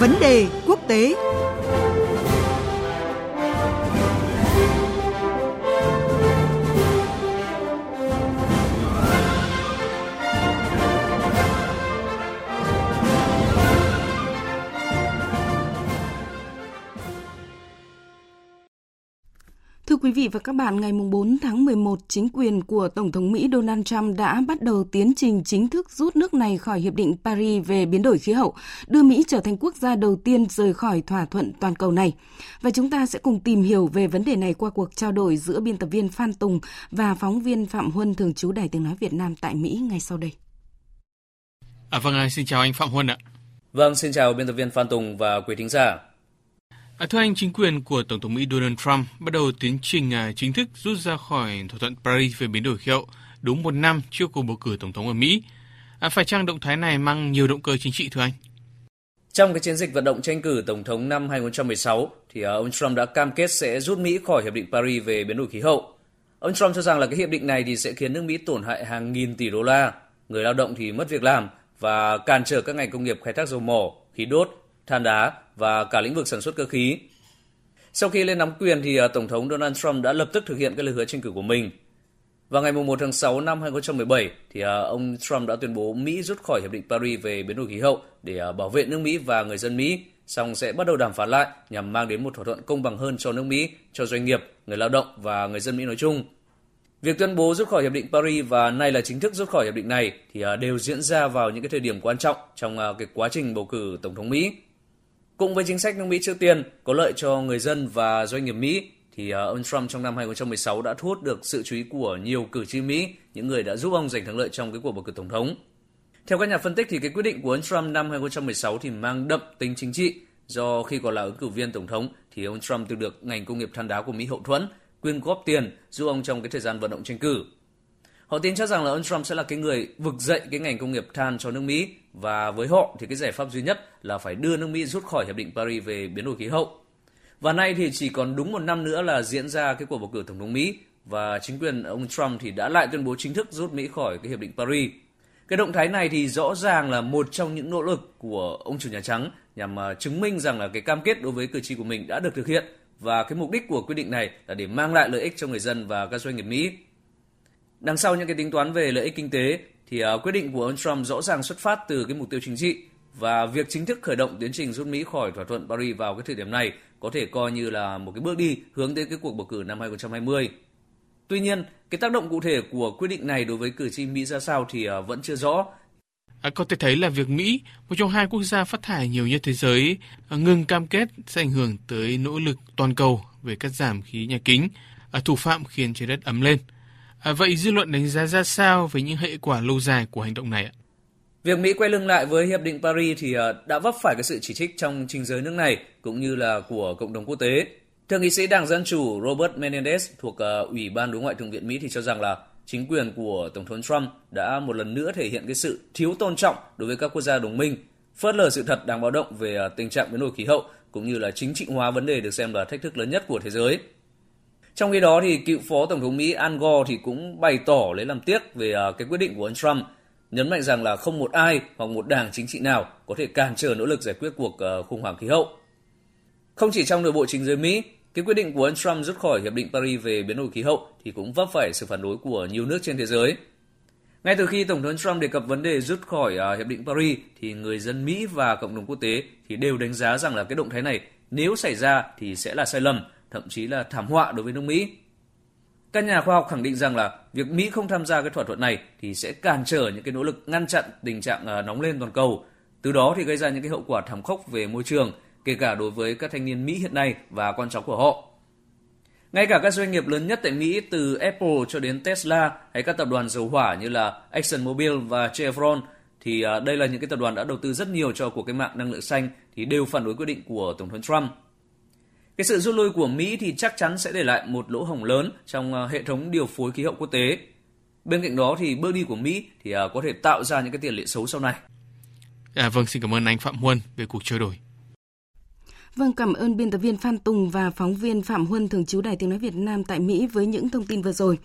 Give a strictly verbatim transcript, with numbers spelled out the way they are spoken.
Vấn đề quốc tế. Quý vị và các bạn, ngày bốn tháng mười một, chính quyền của Tổng thống Mỹ Donald Trump đã bắt đầu tiến trình chính thức rút nước này khỏi Hiệp định Paris về biến đổi khí hậu, đưa Mỹ trở thành quốc gia đầu tiên rời khỏi thỏa thuận toàn cầu này. Và chúng ta sẽ cùng tìm hiểu về vấn đề này qua cuộc trao đổi giữa biên tập viên Phan Tùng và phóng viên Phạm Huân thường trú Đài Tiếng nói Việt Nam tại Mỹ ngay sau đây. À, vâng, xin chào anh Phạm Huân ạ. Vâng, xin chào biên tập viên Phan Tùng và quý thính giả. Thưa anh, chính quyền của Tổng thống Mỹ Donald Trump bắt đầu tiến trình chính thức rút ra khỏi thỏa thuận Paris về biến đổi khí hậu đúng một năm trước cuộc bầu cử Tổng thống ở Mỹ. À, phải chăng động thái này mang nhiều động cơ chính trị thưa anh? Trong cái chiến dịch vận động tranh cử Tổng thống năm hai không một sáu, thì ông Trump đã cam kết sẽ rút Mỹ khỏi Hiệp định Paris về biến đổi khí hậu. Ông Trump cho rằng là cái hiệp định này thì sẽ khiến nước Mỹ tổn hại hàng nghìn tỷ đô la, người lao động thì mất việc làm và cản trở các ngành công nghiệp khai thác dầu mỏ, khí đốt, than đá và cả lĩnh vực sản xuất cơ khí. Sau khi lên nắm quyền thì Tổng thống Donald Trump đã lập tức thực hiện cái lời hứa tranh cử của mình. Vào ngày mùng một tháng sáu năm hai không một bảy thì ông Trump đã tuyên bố Mỹ rút khỏi Hiệp định Paris về biến đổi khí hậu để bảo vệ nước Mỹ và người dân Mỹ, song sẽ bắt đầu đàm phán lại nhằm mang đến một thỏa thuận công bằng hơn cho nước Mỹ, cho doanh nghiệp, người lao động và người dân Mỹ nói chung. Việc tuyên bố rút khỏi Hiệp định Paris và nay là chính thức rút khỏi hiệp định này thì đều diễn ra vào những cái thời điểm quan trọng trong cái quá trình bầu cử Tổng thống Mỹ. Cùng với chính sách nước Mỹ trước tiên có lợi cho người dân và doanh nghiệp Mỹ, thì ông Trump trong năm hai không một sáu đã thu hút được sự chú ý của nhiều cử tri Mỹ, những người đã giúp ông giành thắng lợi trong cái cuộc bầu cử Tổng thống. Theo các nhà phân tích thì cái quyết định của ông Trump năm hai không một sáu thì mang đậm tính chính trị, do khi còn là ứng cử viên Tổng thống thì ông Trump từng được ngành công nghiệp than đá của Mỹ hậu thuẫn, quyên góp tiền giúp ông trong cái thời gian vận động tranh cử. Họ tin chắc rằng là ông Trump sẽ là cái người vực dậy cái ngành công nghiệp than cho nước Mỹ, và với họ thì cái giải pháp duy nhất là phải đưa nước Mỹ rút khỏi Hiệp định Paris về biến đổi khí hậu. Và nay thì chỉ còn đúng một năm nữa là diễn ra cái cuộc bầu cử Tổng thống Mỹ, và chính quyền ông Trump thì đã lại tuyên bố chính thức rút Mỹ khỏi cái Hiệp định Paris. Cái động thái này thì rõ ràng là một trong những nỗ lực của ông chủ Nhà Trắng nhằm chứng minh rằng là cái cam kết đối với cử tri của mình đã được thực hiện, và cái mục đích của quyết định này là để mang lại lợi ích cho người dân và các doanh nghiệp Mỹ. Đằng sau những cái tính toán về lợi ích kinh tế thì uh, quyết định của ông Trump rõ ràng xuất phát từ cái mục tiêu chính trị, và việc chính thức khởi động tiến trình rút Mỹ khỏi thỏa thuận Paris vào cái thời điểm này có thể coi như là một cái bước đi hướng tới cái cuộc bầu cử năm hai không hai không. Tuy nhiên, cái tác động cụ thể của quyết định này đối với cử tri Mỹ ra sao thì uh, vẫn chưa rõ. À, có thể thấy là việc Mỹ, một trong hai quốc gia phát thải nhiều nhất thế giới, ngừng cam kết sẽ ảnh hưởng tới nỗ lực toàn cầu về cắt giảm khí nhà kính, à, thủ phạm khiến trái đất ấm lên. À, vậy dư luận đánh giá ra sao về những hệ quả lâu dài của hành động này ạ? Việc Mỹ quay lưng lại với Hiệp định Paris thì đã vấp phải cái sự chỉ trích trong chính giới nước này cũng như là của cộng đồng quốc tế. Thượng nghị sĩ Đảng Dân Chủ Robert Menendez thuộc Ủy ban Đối ngoại Thượng viện Mỹ thì cho rằng là chính quyền của Tổng thống Trump đã một lần nữa thể hiện cái sự thiếu tôn trọng đối với các quốc gia đồng minh, phớt lờ sự thật đáng báo động về tình trạng biến đổi khí hậu cũng như là chính trị hóa vấn đề được xem là thách thức lớn nhất của thế giới. Trong khi đó thì cựu phó tổng thống Mỹ Al Gore thì cũng bày tỏ lấy làm tiếc về cái quyết định của ông Trump, nhấn mạnh rằng là không một ai hoặc một đảng chính trị nào có thể cản trở nỗ lực giải quyết cuộc khủng hoảng khí hậu. Không chỉ trong nội bộ chính giới Mỹ, cái quyết định của ông Trump rút khỏi Hiệp định Paris về biến đổi khí hậu thì cũng vấp phải sự phản đối của nhiều nước trên thế giới. Ngay từ khi Tổng thống Trump đề cập vấn đề rút khỏi Hiệp định Paris thì người dân Mỹ và cộng đồng quốc tế thì đều đánh giá rằng là cái động thái này nếu xảy ra thì sẽ là sai lầm, thậm chí là thảm họa đối với nước Mỹ. Các nhà khoa học khẳng định rằng là việc Mỹ không tham gia cái thỏa thuận này thì sẽ cản trở những cái nỗ lực ngăn chặn tình trạng nóng lên toàn cầu, từ đó thì gây ra những cái hậu quả thảm khốc về môi trường, kể cả đối với các thanh niên Mỹ hiện nay và con cháu của họ. Ngay cả các doanh nghiệp lớn nhất tại Mỹ từ Apple cho đến Tesla hay các tập đoàn dầu hỏa như là ExxonMobil và Chevron, thì đây là những cái tập đoàn đã đầu tư rất nhiều cho cuộc cách mạng năng lượng xanh, thì đều phản đối quyết định của Tổng thống Trump. Cái sự rút lui của Mỹ thì chắc chắn sẽ để lại một lỗ hổng lớn trong hệ thống điều phối khí hậu quốc tế. Bên cạnh đó thì bước đi của Mỹ thì có thể tạo ra những cái tiền lệ xấu sau này. À, vâng, xin cảm ơn anh Phạm Huân về cuộc trao đổi. Vâng, cảm ơn biên tập viên Phan Tùng và phóng viên Phạm Huân thường trú Đài Tiếng nói Việt Nam tại Mỹ với những thông tin vừa rồi.